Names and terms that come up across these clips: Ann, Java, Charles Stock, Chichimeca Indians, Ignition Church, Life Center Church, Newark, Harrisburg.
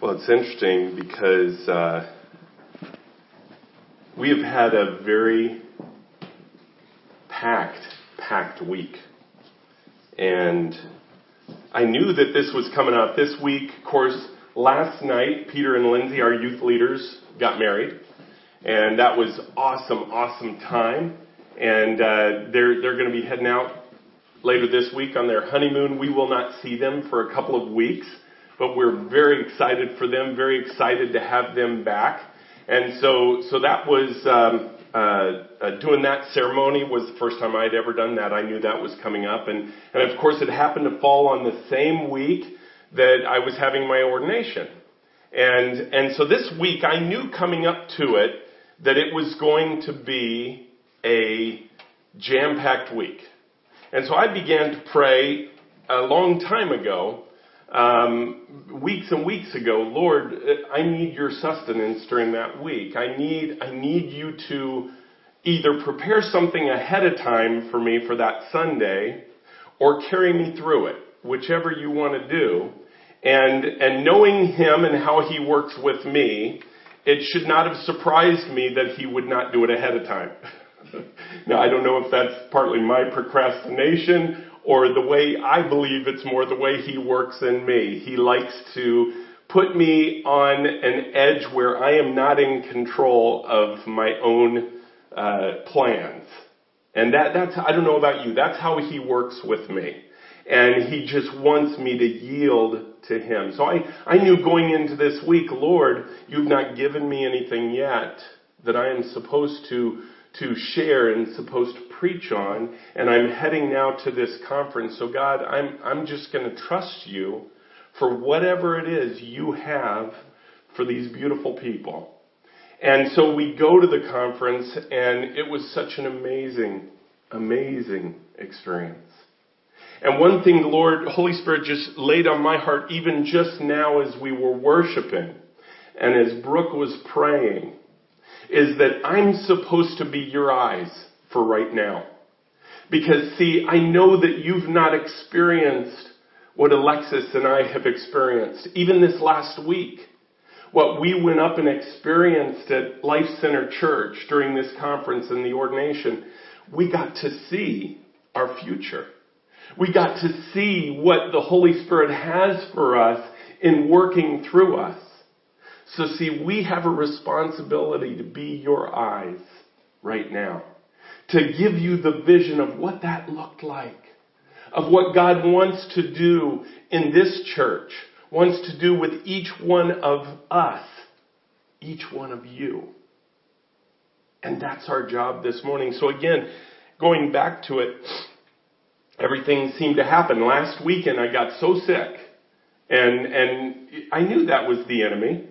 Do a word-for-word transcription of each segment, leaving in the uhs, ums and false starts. Well, it's interesting because uh, we have had a very packed, packed week. And I knew that this was coming up this week. Of course, last night, Peter and Lindsay, our youth leaders, got married. And that was awesome, awesome time. And uh, they're they're going to be heading out later this week on their honeymoon. We will not see them for a couple of weeks, but we're very excited for them, very excited to have them back. And so so that was, um, uh, uh, doing that ceremony was the first time I'd ever done that. I knew that was coming up. And, and of course, it happened to fall on the same week that I was having my ordination. And and so this week, I knew coming up to it that it was going to be a jam-packed week. And so I began to pray a long time ago, um, weeks and weeks ago, Lord, I need your sustenance during that week. I need I need you to either prepare something ahead of time for me for that Sunday or carry me through it, whichever you want to do. And and knowing him and how he works with me, it should not have surprised me that he would not do it ahead of time. Now, I don't know if that's partly my procrastination or the way I believe it's more the way he works in me. He likes to put me on an edge where I am not in control of my own uh, plans. And that that's, I don't know about you, that's how he works with me. And he just wants me to yield to him. So I, I knew going into this week, Lord, you've not given me anything yet that I am supposed to to share and supposed to preach on. And I'm heading now to this conference. So God, I'm I'm just going to trust you for whatever it is you have for these beautiful people. And so we go to the conference, and it was such an amazing, amazing experience. And one thing the Lord, Holy Spirit, just laid on my heart, even just now as we were worshiping and as Brooke was praying, is that I'm supposed to be your eyes for right now. Because, see, I know that you've not experienced what Alexis and I have experienced, even this last week. What we went up and experienced at Life Center Church during this conference and the ordination, we got to see our future. We got to see what the Holy Spirit has for us in working through us. So see, we have a responsibility to be your eyes right now, to give you the vision of what that looked like, of what God wants to do in this church, wants to do with each one of us, each one of you. And that's our job this morning. So again, going back to it, everything seemed to happen. Last weekend, I got so sick, and and I knew that was the enemy.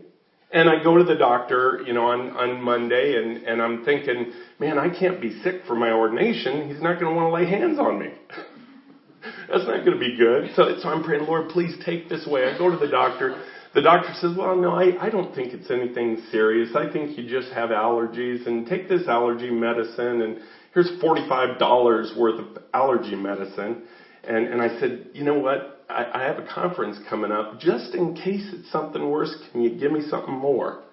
And I go to the doctor, you know, on, on Monday, and, and I'm thinking, man, I can't be sick for my ordination. He's not going to want to lay hands on me. That's not going to be good. So, so I'm praying, Lord, please take this away. I go to the doctor. The doctor says, well, no, I, I don't think it's anything serious. I think you just have allergies, and take this allergy medicine, and here's forty-five dollars worth of allergy medicine. And, and I said, you know what? I, I have a conference coming up. Just in case it's something worse, can you give me something more?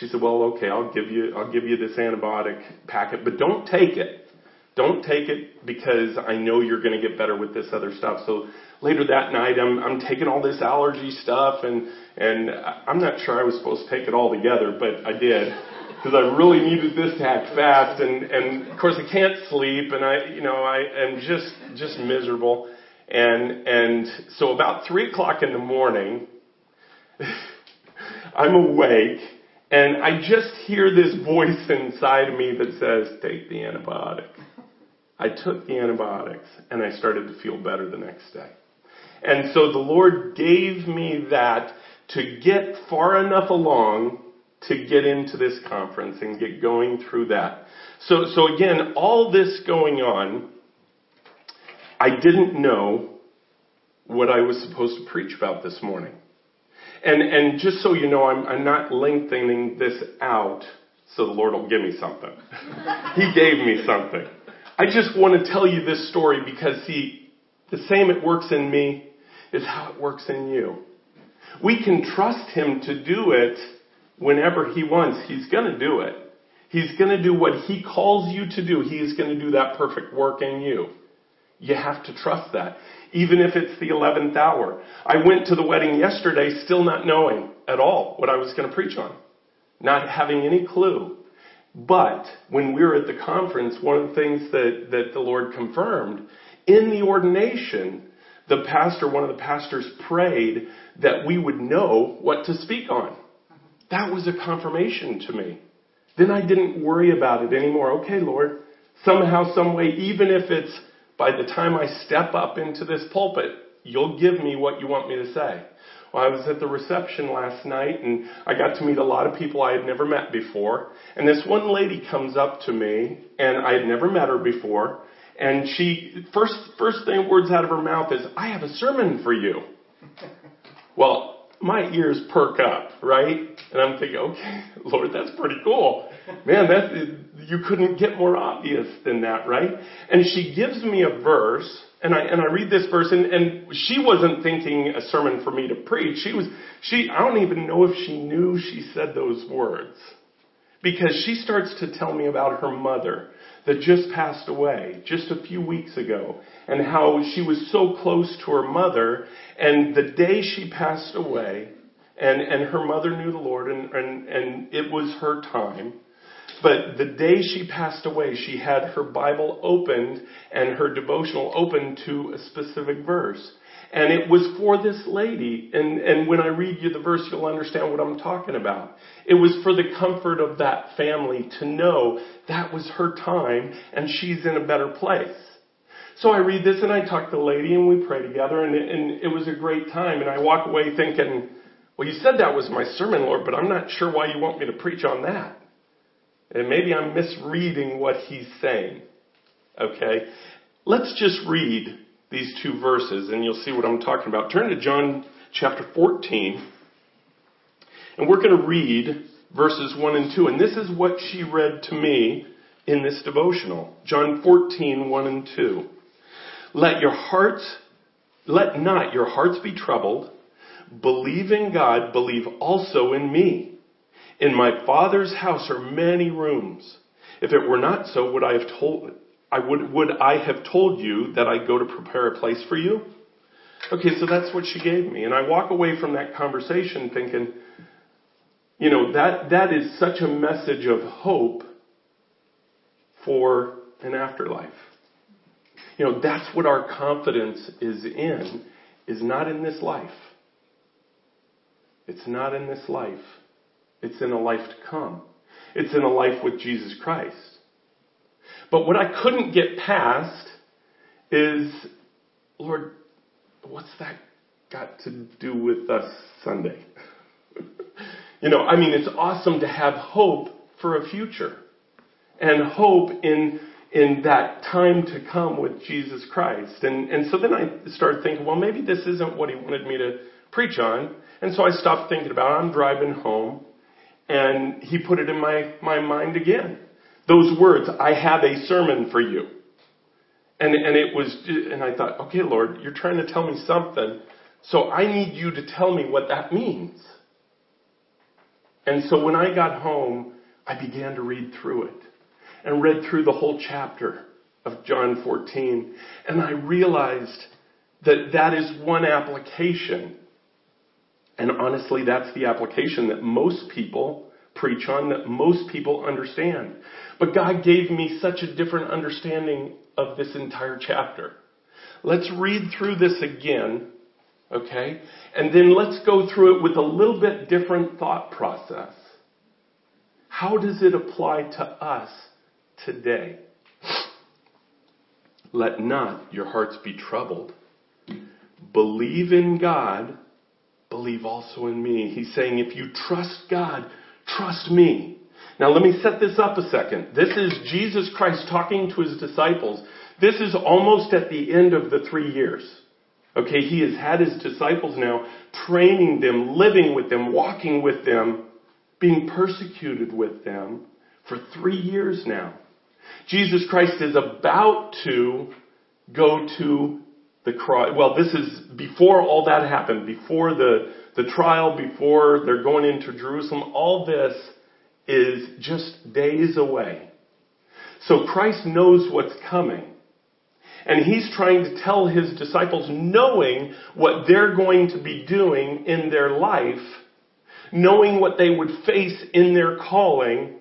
She said, well, okay, I'll give you, I'll give you this antibiotic packet, but don't take it. Don't take it because I know you're going to get better with this other stuff. So later that night, I'm, I'm taking all this allergy stuff, and, and I'm not sure I was supposed to take it all together, but I did. Because I really needed this to act fast, and, and of course I can't sleep, and I, you know, I am just, just miserable. And, and so about three o'clock in the morning, I'm awake, and I just hear this voice inside of me that says, take the antibiotic. I took the antibiotics, and I started to feel better the next day. And so the Lord gave me that to get far enough along to get into this conference and get going through that. So so again, all this going on, I didn't know what I was supposed to preach about this morning. And and just so you know, I'm I'm not lengthening this out so the Lord will give me something. He gave me something. I just want to tell you this story because, see, the same it works in me is how it works in you. We can trust him to do it whenever he wants. He's going to do it. He's going to do what he calls you to do. He is going to do that perfect work in you. You have to trust that, even if it's the eleventh hour. I went to the wedding yesterday still not knowing at all what I was going to preach on, not having any clue. But when we were at the conference, one of the things that, that the Lord confirmed, in the ordination, the pastor, one of the pastors prayed that we would know what to speak on. That was a confirmation to me. Then I didn't worry about it anymore. Okay, Lord, somehow, some way, even if it's by the time I step up into this pulpit, you'll give me what you want me to say. Well, I was at the reception last night, and I got to meet a lot of people I had never met before. And this one lady comes up to me, and I had never met her before. And she, first first thing words out of her mouth is, I have a sermon for you. Well, my ears perk up, right? And I'm thinking, okay, Lord, that's pretty cool. Man, that you couldn't get more obvious than that, right? And she gives me a verse. And I and I read this verse, and, and she wasn't thinking a sermon for me to preach. She was she I don't even know if she knew she said those words, because she starts to tell me about her mother that just passed away just a few weeks ago, and how she was so close to her mother, and the day she passed away, and, and her mother knew the Lord, and, and, and it was her time. But the day she passed away, she had her Bible opened and her devotional open to a specific verse. And it was for this lady. And, and when I read you the verse, you'll understand what I'm talking about. It was for the comfort of that family to know that was her time and she's in a better place. So I read this and I talk to the lady and we pray together. And, and it was a great time. And I walk away thinking, well, you said that was my sermon, Lord, but I'm not sure why you want me to preach on that. And maybe I'm misreading what he's saying. Okay? Let's just read these two verses and you'll see what I'm talking about. Turn to John chapter fourteen. And we're going to read verses one and two. And this is what she read to me in this devotional. John fourteen, one and two. Let your hearts, let not your hearts be troubled. Believe in God, believe also in me. In my Father's house are many rooms. If it were not so, would I have told I would would I have told you that I go to prepare a place for you? Okay, so that's what she gave me. And I walk away from that conversation thinking, you know, that that is such a message of hope for an afterlife. You know, that's what our confidence is in, is not in this life. It's not in this life. It's in a life to come. It's in a life with Jesus Christ. But what I couldn't get past is, Lord, what's that got to do with us Sunday? You know, I mean, it's awesome to have hope for a future and hope in in that time to come with Jesus Christ. And, and so then I started thinking, well, maybe this isn't what he wanted me to preach on. And so I stopped thinking about it. I'm driving home. And he put it in my, my mind again. Those words, I have a sermon for you. And and it was, and I thought, okay, Lord, you're trying to tell me something. So I need you to tell me what that means. And so when I got home, I began to read through it. And read through the whole chapter of John fourteen. And I realized that that is one application. And honestly, that's the application that most people preach on, that most people understand. But God gave me such a different understanding of this entire chapter. Let's read through this again, okay? And then let's go through it with a little bit different thought process. How does it apply to us today? Let not your hearts be troubled. Believe in God. Believe also in me. He's saying, if you trust God, trust me. Now, let me set this up a second. This is Jesus Christ talking to his disciples. This is almost at the end of the three years. Okay, he has had his disciples now, training them, living with them, walking with them, being persecuted with them for three years now. Jesus Christ is about to go to the cross. Well, this is before all that happened, before the, the trial, before they're going into Jerusalem. All this is just days away. So Christ knows what's coming. And he's trying to tell his disciples, knowing what they're going to be doing in their life, knowing what they would face in their calling,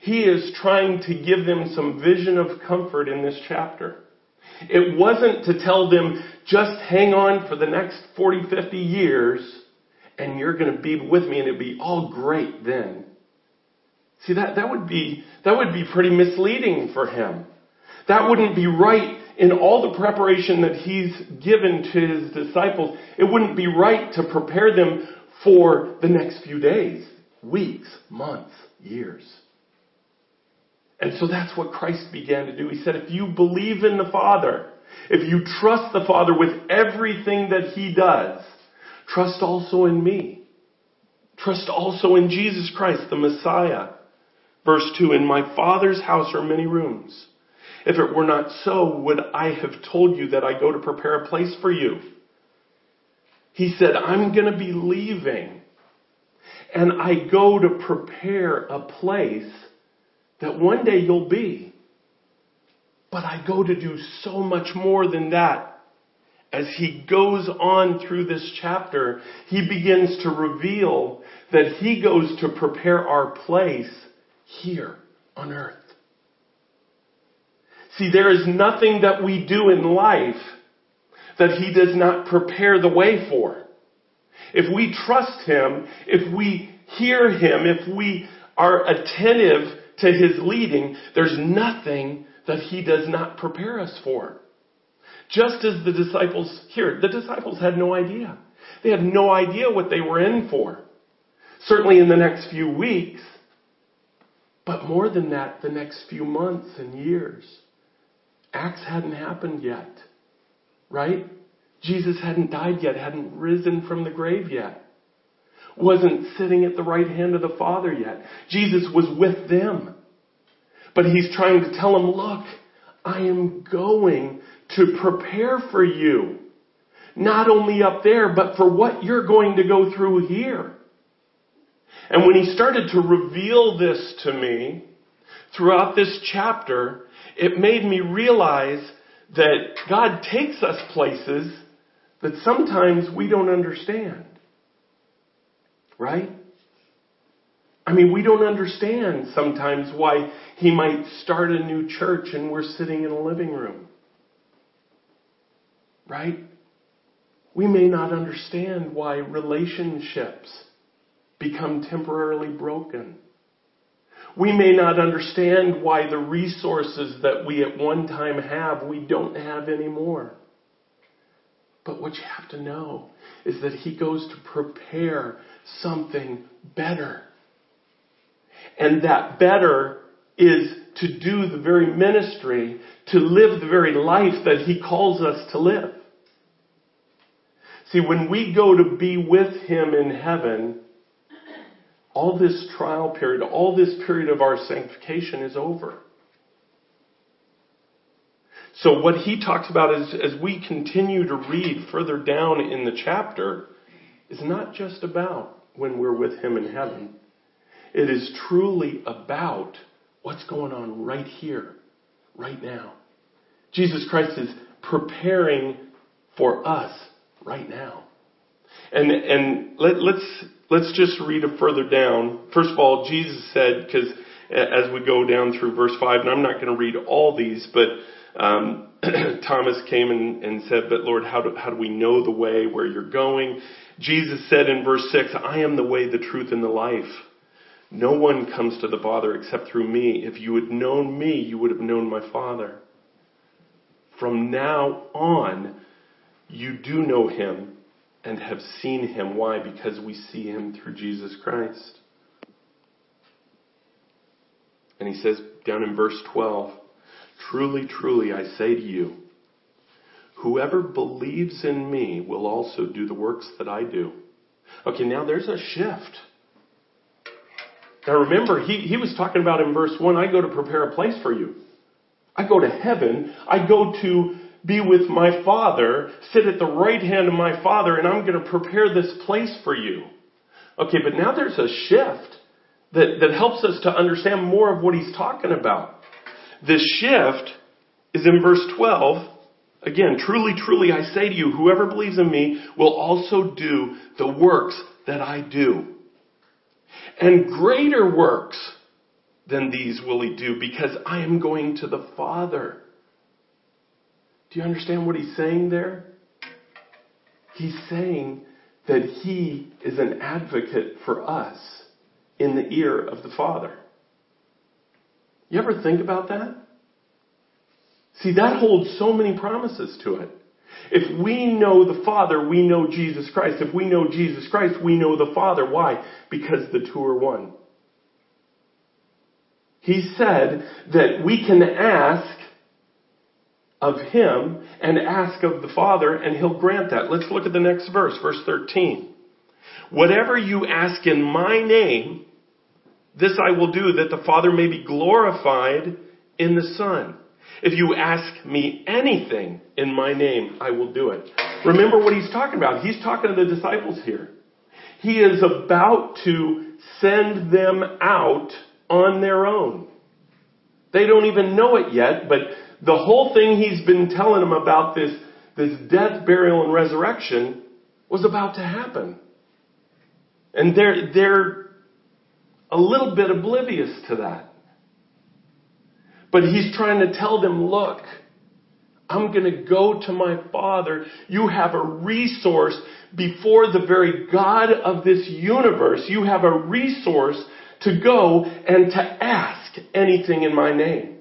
he is trying to give them some vision of comfort in this chapter. It wasn't to tell them, just hang on for the next forty, fifty years, and you're going to be with me, and it'll be all great then. See, that, that would be, that would be pretty misleading for him. That wouldn't be right in all the preparation that he's given to his disciples. It wouldn't be right to prepare them for the next few days, weeks, months, years. And so that's what Christ began to do. He said, if you believe in the Father, if you trust the Father with everything that he does, trust also in me. Trust also in Jesus Christ, the Messiah. Verse two, in my Father's house are many rooms. If it were not so, would I have told you that I go to prepare a place for you? He said, I'm going to be leaving. And I go to prepare a place that one day you'll be. But I go to do so much more than that. As he goes on through this chapter, he begins to reveal that he goes to prepare our place here on earth. See, there is nothing that we do in life that he does not prepare the way for. If we trust him, if we hear him, if we are attentive to his leading, there's nothing that he does not prepare us for. Just as the disciples here, the disciples had no idea. They had no idea what they were in for. Certainly in the next few weeks, but more than that, the next few months and years. Acts hadn't happened yet, right? Jesus hadn't died yet, hadn't risen from the grave yet, wasn't sitting at the right hand of the Father yet. Jesus was with them, but he's trying to tell them, look, I am going to prepare for you, not only up there, but for what you're going to go through here. And when he started to reveal this to me throughout this chapter, it made me realize that God takes us places that sometimes we don't understand. Right? I mean, we don't understand sometimes why he might start a new church and we're sitting in a living room. Right? We may not understand why relationships become temporarily broken. We may not understand why the resources that we at one time have, we don't have anymore. But what you have to know is that he goes to prepare something better. And that better is to do the very ministry, to live the very life that he calls us to live. See, when we go to be with him in heaven, all this trial period, all this period of our sanctification is over. So what he talks about is, as we continue to read further down in the chapter, is not just about when we're with him in heaven. It is truly about what's going on right here, right now. Jesus Christ is preparing for us right now. And and let, let's... Let's just read it further down. First of all, Jesus said, because as we go down through verse five, and I'm not going to read all these, but um, Thomas came and, and said, but Lord, how do, how do we know the way where you're going? Jesus said in verse six, I am the way, the truth, and the life. No one comes to the Father except through me. If you had known me, you would have known my Father. From now on, you do know him and have seen him. Why? Because we see him through Jesus Christ. And he says down in verse twelve, truly, truly, I say to you, whoever believes in me will also do the works that I do. Okay, now there's a shift. Now remember, he, he was talking about in verse one, I go to prepare a place for you. I go to heaven. I go to be with my Father, sit at the right hand of my Father, and I'm going to prepare this place for you. Okay, but now there's a shift that, that helps us to understand more of what he's talking about. This shift is in verse twelve. Again, truly, truly, I say to you, whoever believes in me will also do the works that I do. And greater works than these will he do, because I am going to the Father. Do you understand what he's saying there? He's saying that he is an advocate for us in the ear of the Father. You ever think about that? See, that holds so many promises to it. If we know the Father, we know Jesus Christ. If we know Jesus Christ, we know the Father. Why? Because the two are one. He said that we can ask of him and ask of the Father, and he'll grant that. Let's look at the next verse, verse thirteen. Whatever you ask in my name, this I will do, that the Father may be glorified in the Son. If you ask me anything in my name, I will do it. Remember what he's talking about. He's talking to the disciples here. He is about to send them out on their own. They don't even know it yet, but the whole thing he's been telling them about this, this death, burial, and resurrection was about to happen. And they're, they're a little bit oblivious to that. But he's trying to tell them, look, I'm going to go to my Father. You have a resource before the very God of this universe. You have a resource to go and to ask anything in my name.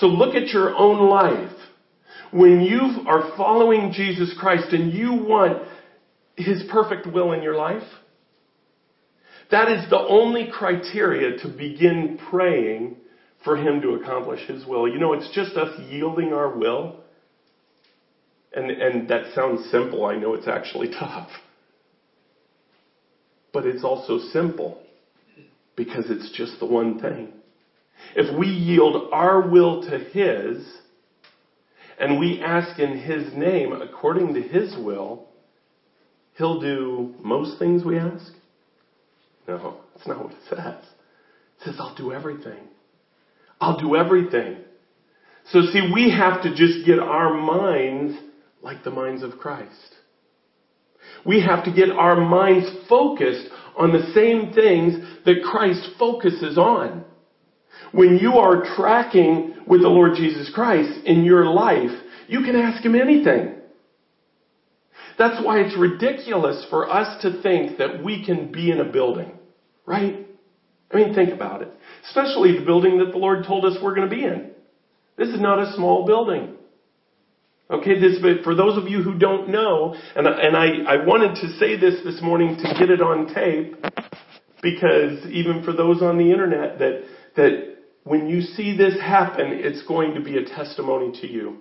So look at your own life. When you are following Jesus Christ and you want his perfect will in your life, that is the only criteria to begin praying for him to accomplish his will. You know, it's just us yielding our will. And, and that sounds simple. I know it's actually tough. But it's also simple because it's just the one thing. If we yield our will to his and we ask in his name according to his will, he'll do most things we ask. No, it's not what it says. It says, I'll do everything. I'll do everything. So see, we have to just get our minds like the minds of Christ. We have to get our minds focused on the same things that Christ focuses on. When you are tracking with the Lord Jesus Christ in your life, you can ask him anything. That's why it's ridiculous for us to think that we can be in a building, right? I mean, think about it. Especially the building that the Lord told us we're going to be in. This is not a small building. Okay, this, but for those of you who don't know, and, and I, I wanted to say this this morning to get it on tape, because even for those on the internet, that, that when you see this happen, it's going to be a testimony to you.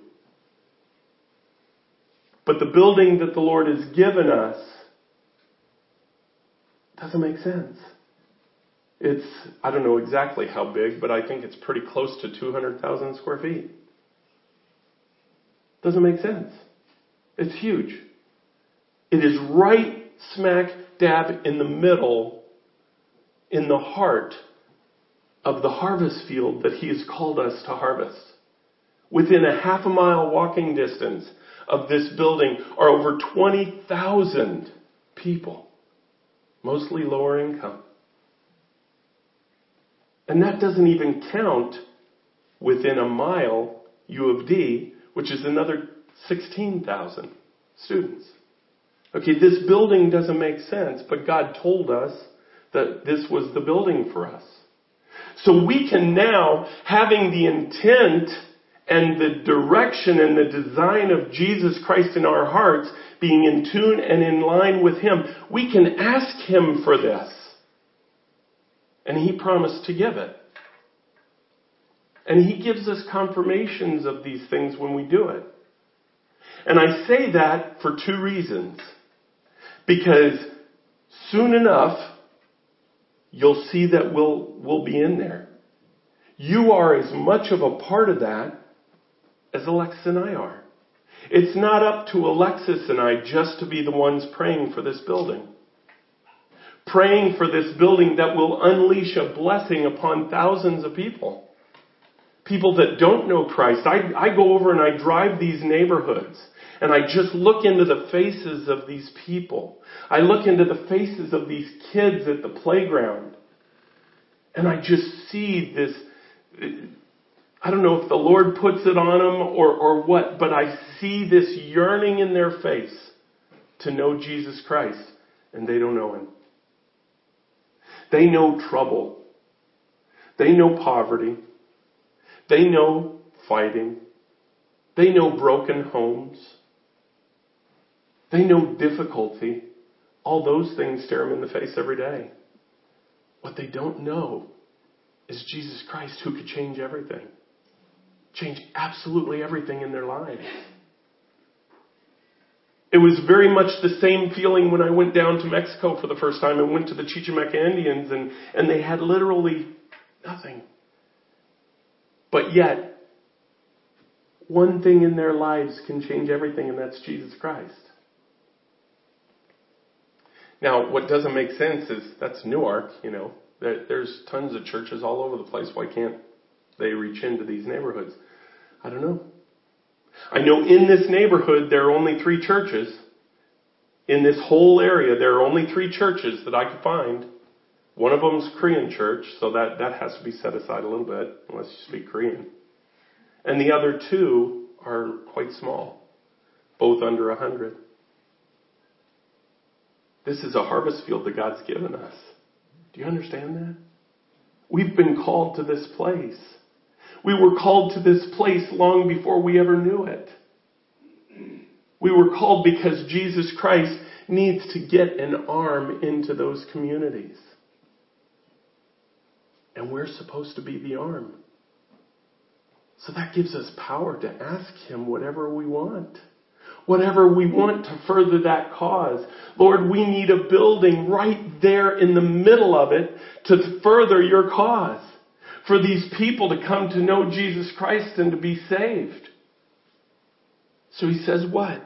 But the building that the Lord has given us doesn't make sense. It's, I don't know exactly how big, but I think it's pretty close to two hundred thousand square feet. Doesn't make sense. It's huge. It is right smack dab in the middle, in the heart of the harvest field that he has called us to harvest. Within a half a mile walking distance of this building are over twenty thousand people, mostly lower income. And that doesn't even count within a mile, U of D, which is another sixteen thousand students. Okay, this building doesn't make sense, but God told us that this was the building for us. So we can now, having the intent and the direction and the design of Jesus Christ in our hearts, being in tune and in line with him, we can ask him for this. And he promised to give it. And he gives us confirmations of these things when we do it. And I say that for two reasons. Because soon enough, you'll see that we'll, we'll be in there. You are as much of a part of that as Alexis and I are. It's not up to Alexis and I just to be the ones praying for this building. Praying for this building that will unleash a blessing upon thousands of people. People that don't know Christ. I, I go over and I drive these neighborhoods. And I just look into the faces of these people. I look into the faces of these kids at the playground. And I just see this, I don't know if the Lord puts it on them or, or what, but I see this yearning in their face to know Jesus Christ, and they don't know him. They know trouble. They know poverty. They know fighting. They know broken homes. They know difficulty. All those things stare them in the face every day. What they don't know is Jesus Christ, who could change everything. Change absolutely everything in their lives. It was very much the same feeling when I went down to Mexico for the first time and went to the Chichimeca Indians, and, and they had literally nothing. But yet, one thing in their lives can change everything, and that's Jesus Christ. Now, what doesn't make sense is that's Newark, you know. There, there's tons of churches all over the place. Why can't they reach into these neighborhoods? I don't know. I know in this neighborhood there are only three churches. In this whole area there are only three churches that I could find. One of them's Korean church, so that, that has to be set aside a little bit, unless you speak Korean. And the other two are quite small, both under a hundred. This is a harvest field that God's given us. Do you understand that? We've been called to this place. We were called to this place long before we ever knew it. We were called because Jesus Christ needs to get an arm into those communities. And we're supposed to be the arm. So that gives us power to ask him whatever we want. Whatever we want to further that cause. Lord, we need a building right there in the middle of it to further your cause. For these people to come to know Jesus Christ and to be saved. So he says what?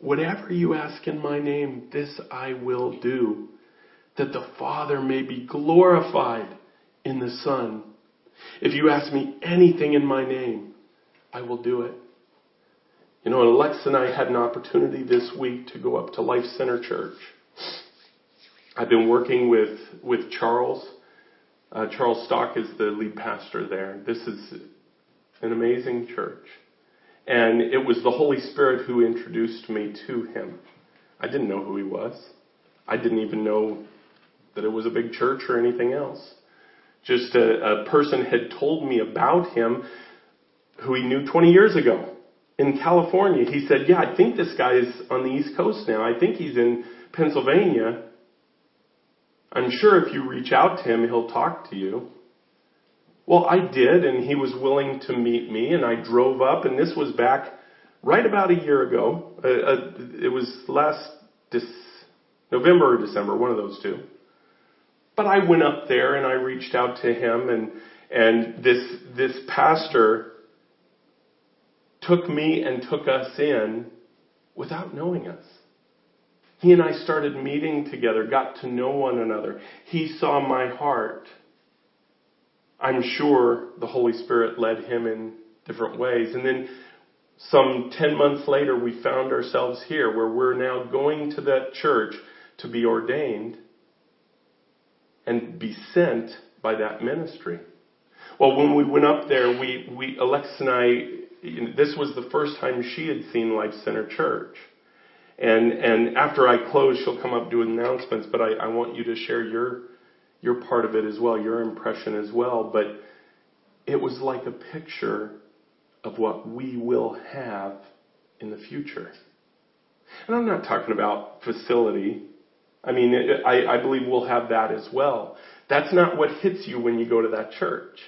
Whatever you ask in my name, this I will do, that the Father may be glorified in the Son. If you ask me anything in my name, I will do it. You know, Alexa and I had an opportunity this week to go up to Life Center Church. I've been working with, with Charles. Uh, Charles Stock is the lead pastor there. This is an amazing church. And it was the Holy Spirit who introduced me to him. I didn't know who he was. I didn't even know that it was a big church or anything else. Just a, a person had told me about him who he knew twenty years ago in California. He said, yeah, I think this guy is on the East Coast now. I think he's in Pennsylvania. I'm sure if you reach out to him, he'll talk to you. Well, I did, and he was willing to meet me, and I drove up, and this was back right about a year ago. Uh, uh, it was last Dec- November or December, one of those two. But I went up there, and I reached out to him, and and this this pastor took me and took us in without knowing us. He and I started meeting together, got to know one another. He saw my heart. I'm sure the Holy Spirit led him in different ways. And then some ten months later, we found ourselves here where we're now going to that church to be ordained and be sent by that ministry. Well, when we went up there, we, we Alex and I, this was the first time she had seen Life Center Church. And and after I close, she'll come up doing announcements, but I, I want you to share your your part of it as well, your impression as well. But it was like a picture of what we will have in the future. And I'm not talking about facility. I mean, it, I, I believe we'll have that as well. That's not what hits you when you go to that church.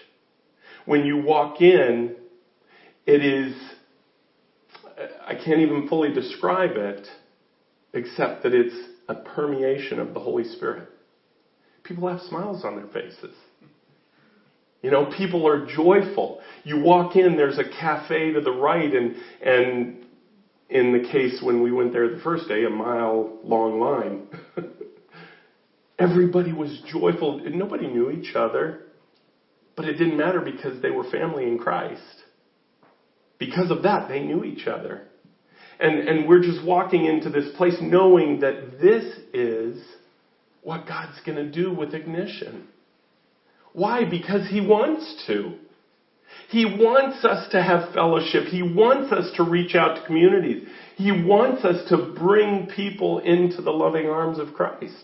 When you walk in, it is, I can't even fully describe it, except that it's a permeation of the Holy Spirit. People have smiles on their faces. You know, people are joyful. You walk in, there's a cafe to the right, and and in the case when we went there the first day, a mile-long line. Everybody was joyful. Nobody knew each other, but it didn't matter because they were family in Christ. Because of that, they knew each other. And and we're just walking into this place knowing that this is what God's going to do with Ignition. Why? Because He wants to. He wants us to have fellowship. He wants us to reach out to communities. He wants us to bring people into the loving arms of Christ.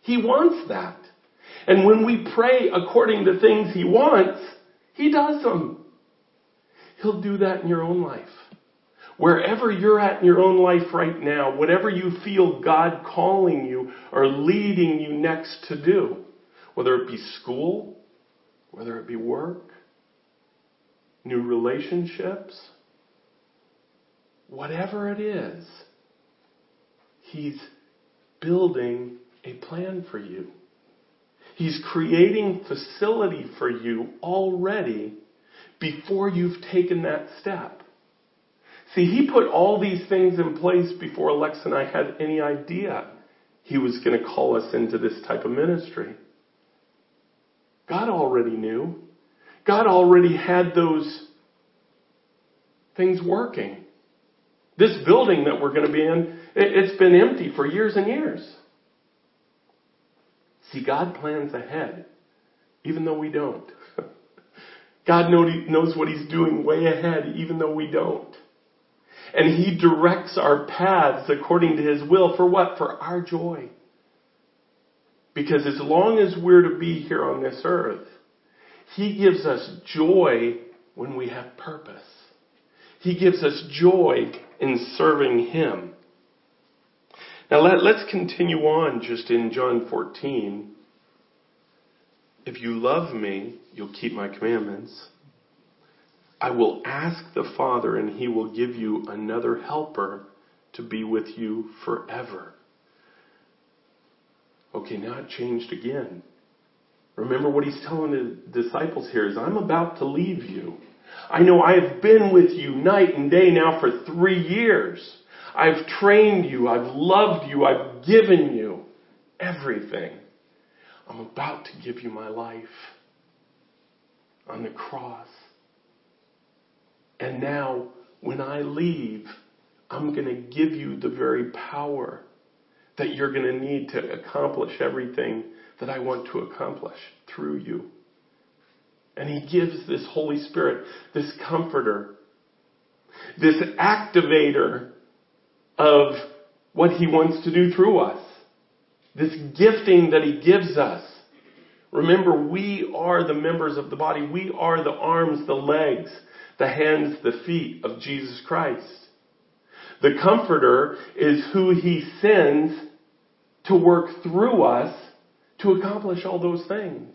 He wants that. And when we pray according to things He wants, He does them. He'll do that in your own life. Wherever you're at in your own life right now, whatever you feel God calling you or leading you next to do, whether it be school, whether it be work, new relationships, whatever it is, He's building a plan for you. He's creating facility for you already before you've taken that step. See, He put all these things in place before Alex and I had any idea He was going to call us into this type of ministry. God already knew. God already had those things working. This building that we're going to be in, it's been empty for years and years. See, God plans ahead, even though we don't. God knows what He's doing way ahead, even though we don't. And He directs our paths according to His will. For what? For our joy. Because as long as we're to be here on this earth, He gives us joy when we have purpose. He gives us joy in serving Him. Now let, let's continue on just in John fourteen. If you love me, you'll keep my commandments. I will ask the Father, and He will give you another helper to be with you forever. Okay, now it changed again. Remember what He's telling the disciples here is, I'm about to leave you. I know I have been with you night and day now for three years. I've trained you. I've loved you. I've given you everything. I'm about to give you my life on the cross. And now, when I leave, I'm going to give you the very power that you're going to need to accomplish everything that I want to accomplish through you. And He gives this Holy Spirit, this comforter, this activator of what He wants to do through us, this gifting that He gives us. Remember, we are the members of the body. We are the arms, the legs, the hands, the feet of Jesus Christ. The Comforter is who He sends to work through us to accomplish all those things.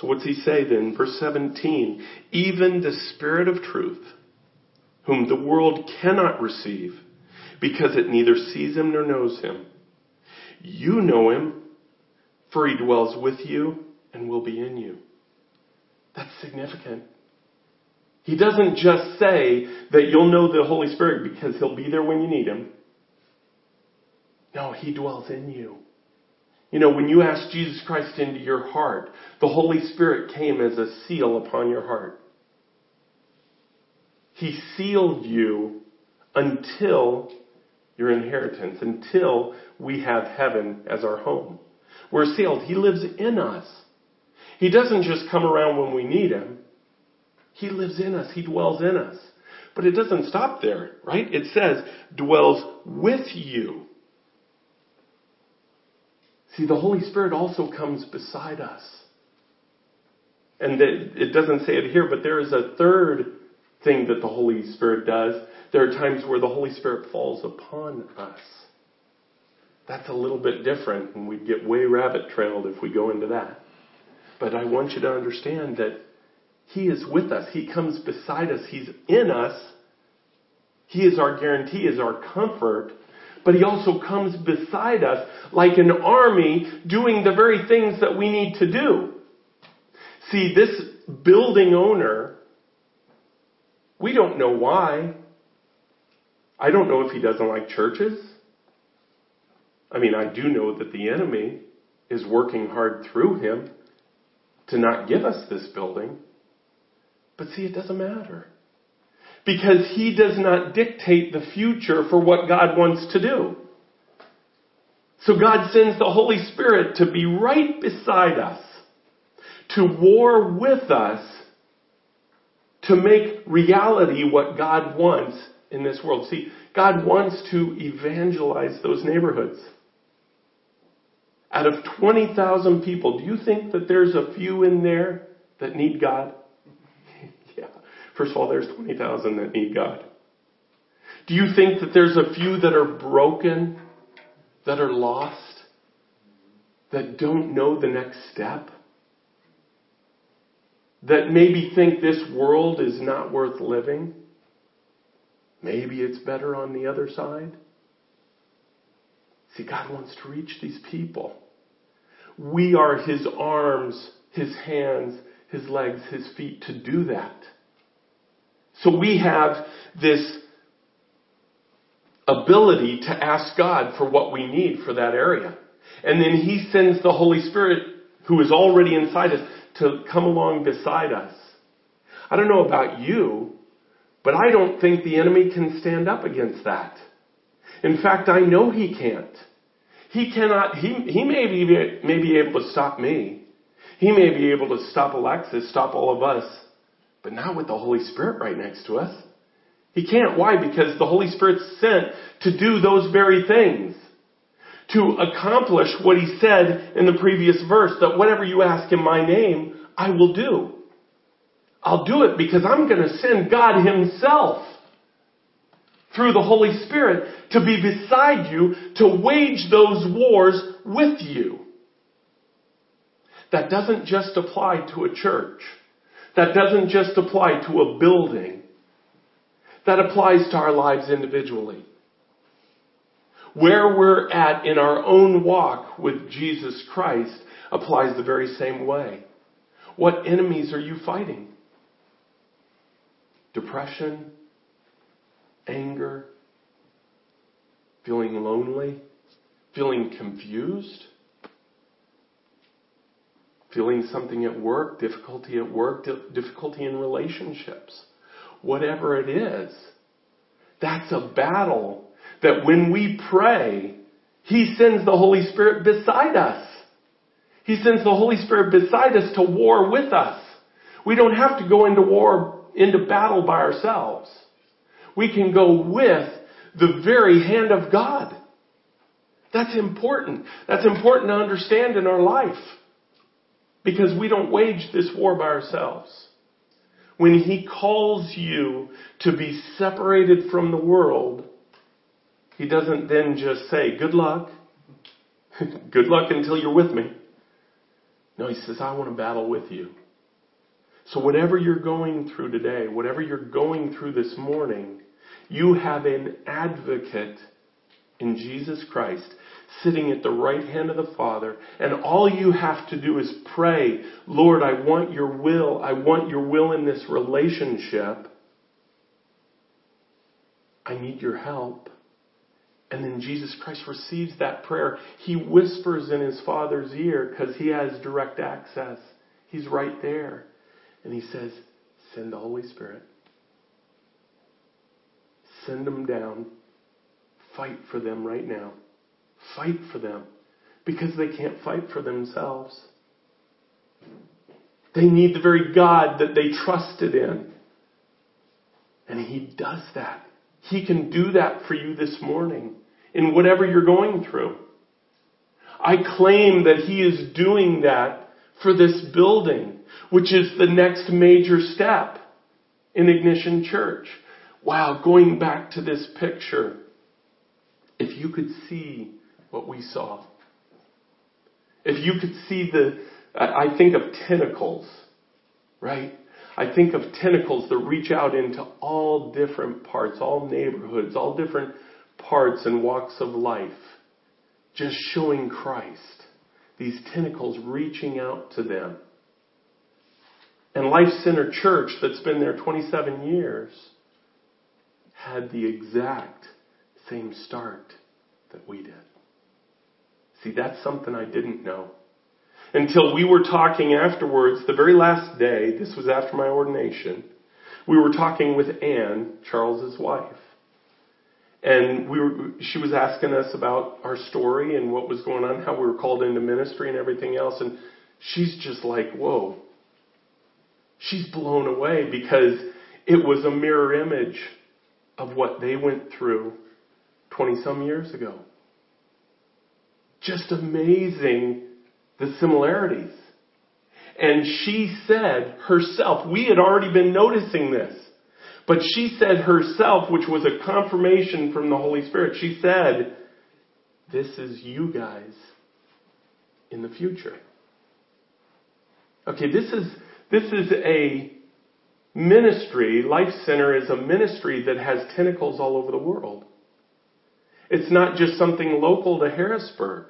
So what's He say then? Verse seventeen, even the Spirit of truth, whom the world cannot receive, because it neither sees Him nor knows Him. You know Him, for He dwells with you and will be in you. That's significant. He doesn't just say that you'll know the Holy Spirit because He'll be there when you need Him. No, He dwells in you. You know, when you asked Jesus Christ into your heart, the Holy Spirit came as a seal upon your heart. He sealed you until your inheritance, until we have heaven as our home. We're sealed. He lives in us. He doesn't just come around when we need Him. He lives in us. He dwells in us. But it doesn't stop there, right? It says, dwells with you. See, the Holy Spirit also comes beside us. And it doesn't say it here, but there is a third thing that the Holy Spirit does. There are times where the Holy Spirit falls upon us. That's a little bit different, and we'd get way rabbit trailed if we go into that. But I want you to understand that He is with us. He comes beside us. He's in us. He is our guarantee, is our comfort. But He also comes beside us like an army doing the very things that we need to do. See, this building owner, we don't know why. I don't know if he doesn't like churches. I mean, I do know that the enemy is working hard through him to not give us this building. But see, it doesn't matter. Because he does not dictate the future for what God wants to do. So God sends the Holy Spirit to be right beside us, to war with us, to make reality what God wants in this world. See, God wants to evangelize those neighborhoods. Out of twenty thousand people, do you think that there's a few in there that need God? Yeah. First of all, there's twenty thousand that need God. Do you think that there's a few that are broken, that are lost, that don't know the next step, that maybe think this world is not worth living? Maybe it's better on the other side. See, God wants to reach these people. We are His arms, His hands, His legs, His feet to do that. So we have this ability to ask God for what we need for that area. And then He sends the Holy Spirit, who is already inside us, to come along beside us. I don't know about you, but I don't think the enemy can stand up against that. In fact, I know he can't. He cannot, he, he may be, may be able to stop me. He may be able to stop Alexis, stop all of us, but not with the Holy Spirit right next to us. He can't. Why? Because the Holy Spirit's sent to do those very things, to accomplish what He said in the previous verse, that whatever you ask in my name, I will do. I'll do it because I'm going to send God Himself through the Holy Spirit to be beside you, to wage those wars with you. That doesn't just apply to a church. That doesn't just apply to a building. That applies to our lives individually. Where we're at in our own walk with Jesus Christ applies the very same way. What enemies are you fighting? Depression, anger, feeling lonely, feeling confused, feeling something at work, difficulty at work, difficulty in relationships. Whatever it is, that's a battle that when we pray, He sends the Holy Spirit beside us. He sends the Holy Spirit beside us to war with us. We don't have to go into war, into battle by ourselves. We can go with the very hand of God. That's important. That's important to understand in our life, because we don't wage this war by ourselves. When He calls you to be separated from the world, He doesn't then just say, good luck. Good luck until you're with me. No, He says, I want to battle with you. So whatever you're going through today, whatever you're going through this morning, you have an advocate in Jesus Christ sitting at the right hand of the Father. And all you have to do is pray, Lord, I want your will. I want your will in this relationship. I need your help. And then Jesus Christ receives that prayer. He whispers in His Father's ear because He has direct access. He's right there. And He says, send the Holy Spirit. Send them down. Fight for them right now. Fight for them. Because they can't fight for themselves. They need the very God that they trusted in. And He does that. He can do that for you this morning, in whatever you're going through. I claim that He is doing that for this building, which is the next major step in Ignition Church. Wow, going back to this picture, if you could see what we saw, if you could see the, I think of tentacles, right? I think of tentacles that reach out into all different parts, all neighborhoods, all different parts and walks of life, just showing Christ. These tentacles reaching out to them. And Life Center Church, that's been there twenty-seven years, had the exact same start that we did. See, that's something I didn't know. Until we were talking afterwards, the very last day, this was after my ordination, we were talking with Ann, Charles's wife. And we were, she was asking us about our story and what was going on, how we were called into ministry and everything else. And she's just like, whoa. She's blown away because it was a mirror image of what they went through twenty-some years ago. Just amazing, the similarities. And she said herself, we had already been noticing this, but she said herself, which was a confirmation from the Holy Spirit, she said, this is you guys in the future. Okay, this is this is a ministry, Life Center is a ministry that has tentacles all over the world. It's not just something local to Harrisburg.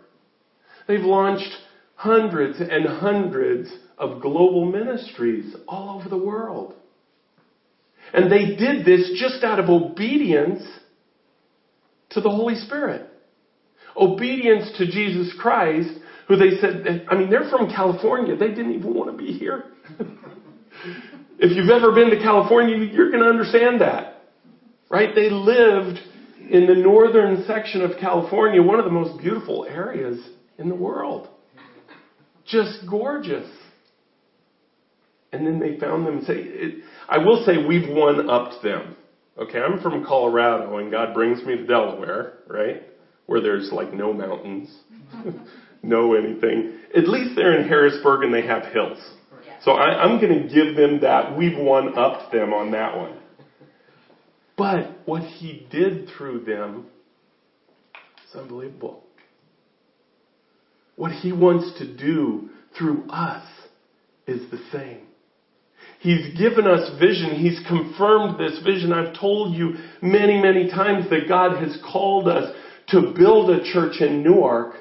They've launched hundreds and hundreds of global ministries all over the world. And they did this just out of obedience to the Holy Spirit. Obedience to Jesus Christ, who they said, I mean, they're from California. They didn't even want to be here. If you've ever been to California, you're going to understand that, right? They lived in the northern section of California, one of the most beautiful areas in the world. Just gorgeous. And then they found them. Say, it, I will say we've one-upped them. Okay, I'm from Colorado, and God brings me to Delaware, right? Where there's like no mountains, no anything. At least they're in Harrisburg and they have hills. So I, I'm going to give them that. We've one-upped them on that one. But what he did through them is unbelievable. What he wants to do through us is the same. He's given us vision. He's confirmed this vision. I've told you many, many times that God has called us to build a church in Newark,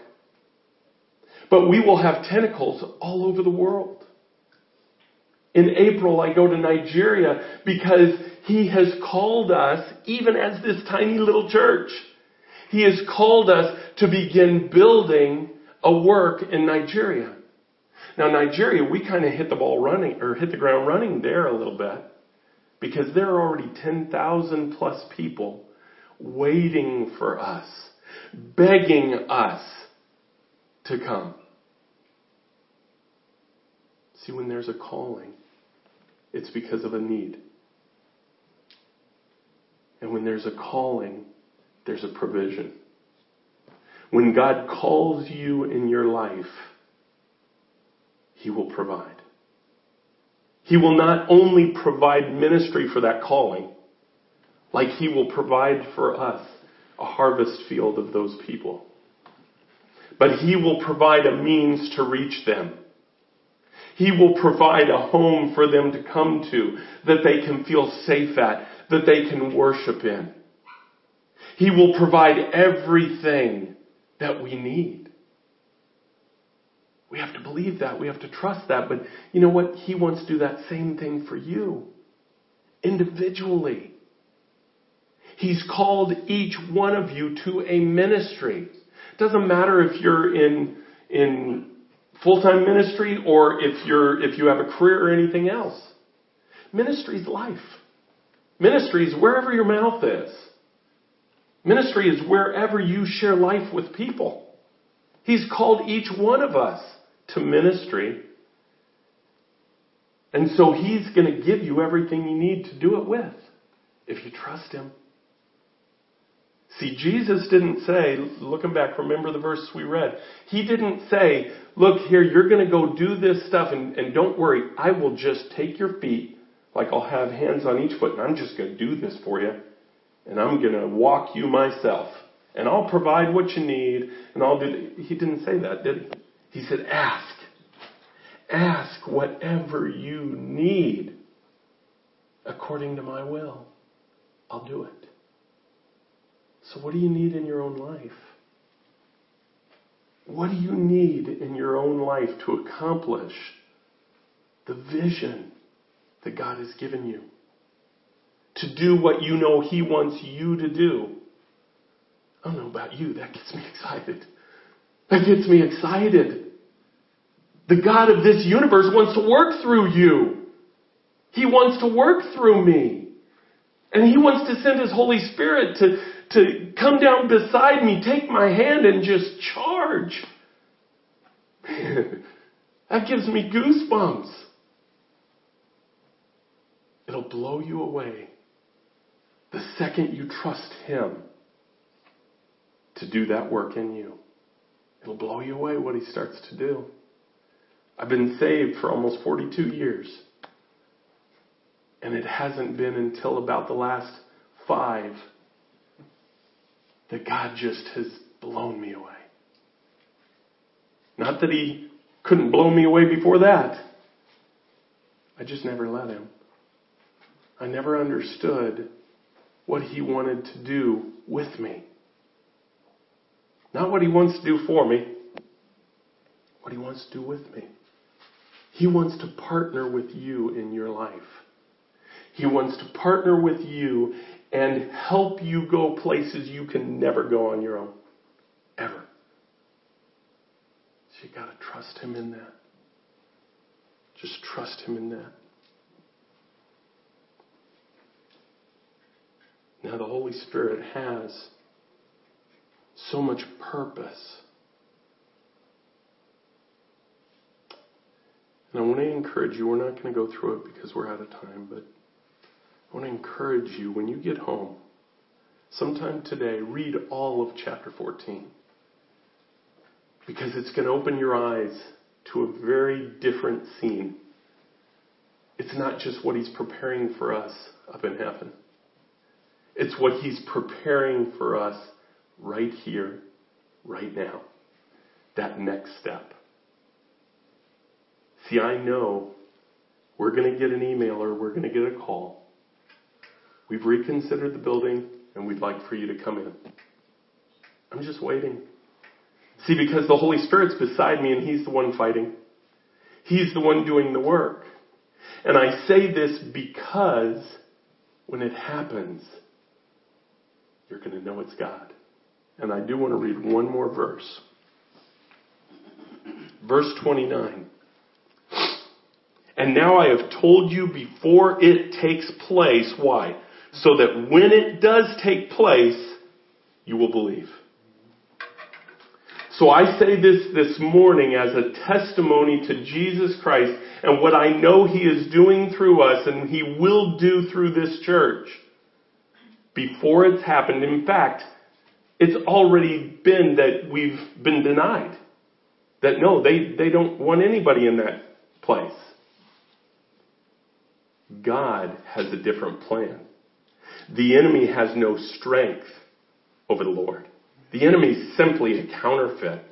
but we will have tentacles all over the world. In April, I go to Nigeria because he has called us, even as this tiny little church, he has called us to begin building a work in Nigeria. Now, Nigeria, we kind of hit the ball running, or hit the ground running there a little bit, because there are already ten thousand plus people waiting for us, begging us to come. See, when there's a calling, it's because of a need. And when there's a calling, there's a provision. When God calls you in your life, he will provide. He will not only provide ministry for that calling, like he will provide for us a harvest field of those people. But he will provide a means to reach them. He will provide a home for them to come to that they can feel safe at, that they can worship in. He will provide everything that we need. We have to believe that. We have to trust that. But you know what? He wants to do that same thing for you. Individually. He's called each one of you to a ministry. It doesn't matter if you're in in full-time ministry or if you're if you have a career or anything else. Ministry is life. Ministry is wherever your mouth is. Ministry is wherever you share life with people. He's called each one of us to ministry. And so he's going to give you everything you need to do it with, if you trust him. See, Jesus didn't say, looking back, remember the verse we read. He didn't say, look here, you're going to go do this stuff, and, and don't worry, I will just take your feet, like I'll have hands on each foot, and I'm just going to do this for you. And I'm going to walk you myself. And I'll provide what you need. And I'll do. He didn't say that, did he? He said, ask. Ask whatever you need. According to my will, I'll do it. So what do you need in your own life? What do you need in your own life to accomplish the vision that God has given you. To do what you know He wants you to do. I don't know about you, that gets me excited. That gets me excited. The God of this universe wants to work through you. He wants to work through me. And He wants to send His Holy Spirit to, to come down beside me, take my hand, and just charge. Man, that gives me goosebumps. It'll blow you away the second you trust Him to do that work in you. It'll blow you away what He starts to do. I've been saved for almost forty-two years. And it hasn't been until about the last five that God just has blown me away. Not that He couldn't blow me away before that. I just never let Him. I never understood what He wanted to do with me. Not what He wants to do for me. What He wants to do with me. He wants to partner with you in your life. He wants to partner with you and help you go places you can never go on your own. Ever. So you've got to trust Him in that. Just trust Him in that. Now the Holy Spirit has so much purpose. And I want to encourage you, we're not going to go through it because we're out of time, but I want to encourage you, when you get home, sometime today, read all of chapter fourteen. Because it's going to open your eyes to a very different scene. It's not just what He's preparing for us up in heaven. It's what He's preparing for us right here, right now. That next step. See, I know we're going to get an email or we're going to get a call. We've reconsidered the building, and we'd like for you to come in. I'm just waiting. See, because the Holy Spirit's beside me, and He's the one fighting. He's the one doing the work. And I say this because when it happens, you're going to know it's God. And I do want to read one more verse. Verse twenty-nine. And now I have told you before it takes place. Why? So that when it does take place, you will believe. So I say this this morning as a testimony to Jesus Christ and what I know He is doing through us and He will do through this church before it's happened. In fact, it's already been that we've been denied. That no, they, they don't want anybody in that place. God has a different plan. The enemy has no strength over the Lord. The enemy is simply a counterfeit.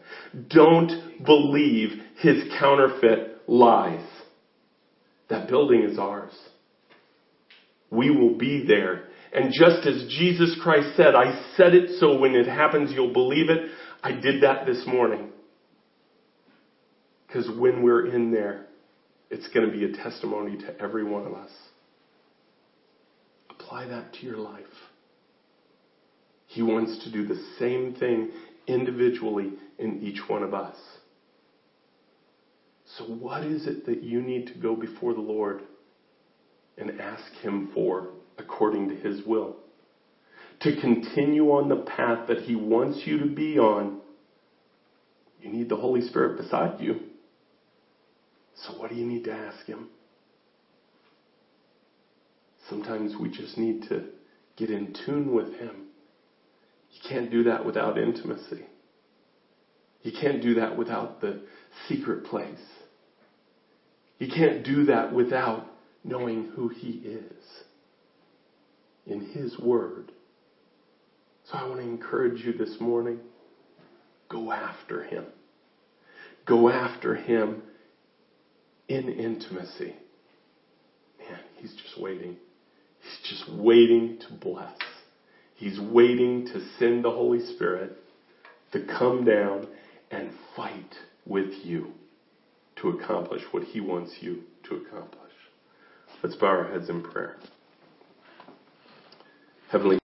Don't believe his counterfeit lies. That building is ours. We will be there. And just as Jesus Christ said, I said it so when it happens you'll believe it. I did that this morning. Because when we're in there, it's going to be a testimony to every one of us. Apply that to your life. He wants to do the same thing individually in each one of us. So what is it that you need to go before the Lord and ask Him for according to His will? To continue on the path that He wants you to be on, you need the Holy Spirit beside you. So what do you need to ask Him? Sometimes we just need to get in tune with Him. You can't do that without intimacy. You can't do that without the secret place. You can't do that without knowing who He is in His Word. So I want to encourage you this morning, go after Him. Go after Him. In intimacy. Man, He's just waiting. He's just waiting to bless. He's waiting to send the Holy Spirit to come down and fight with you to accomplish what He wants you to accomplish. Let's bow our heads in prayer. Heavenly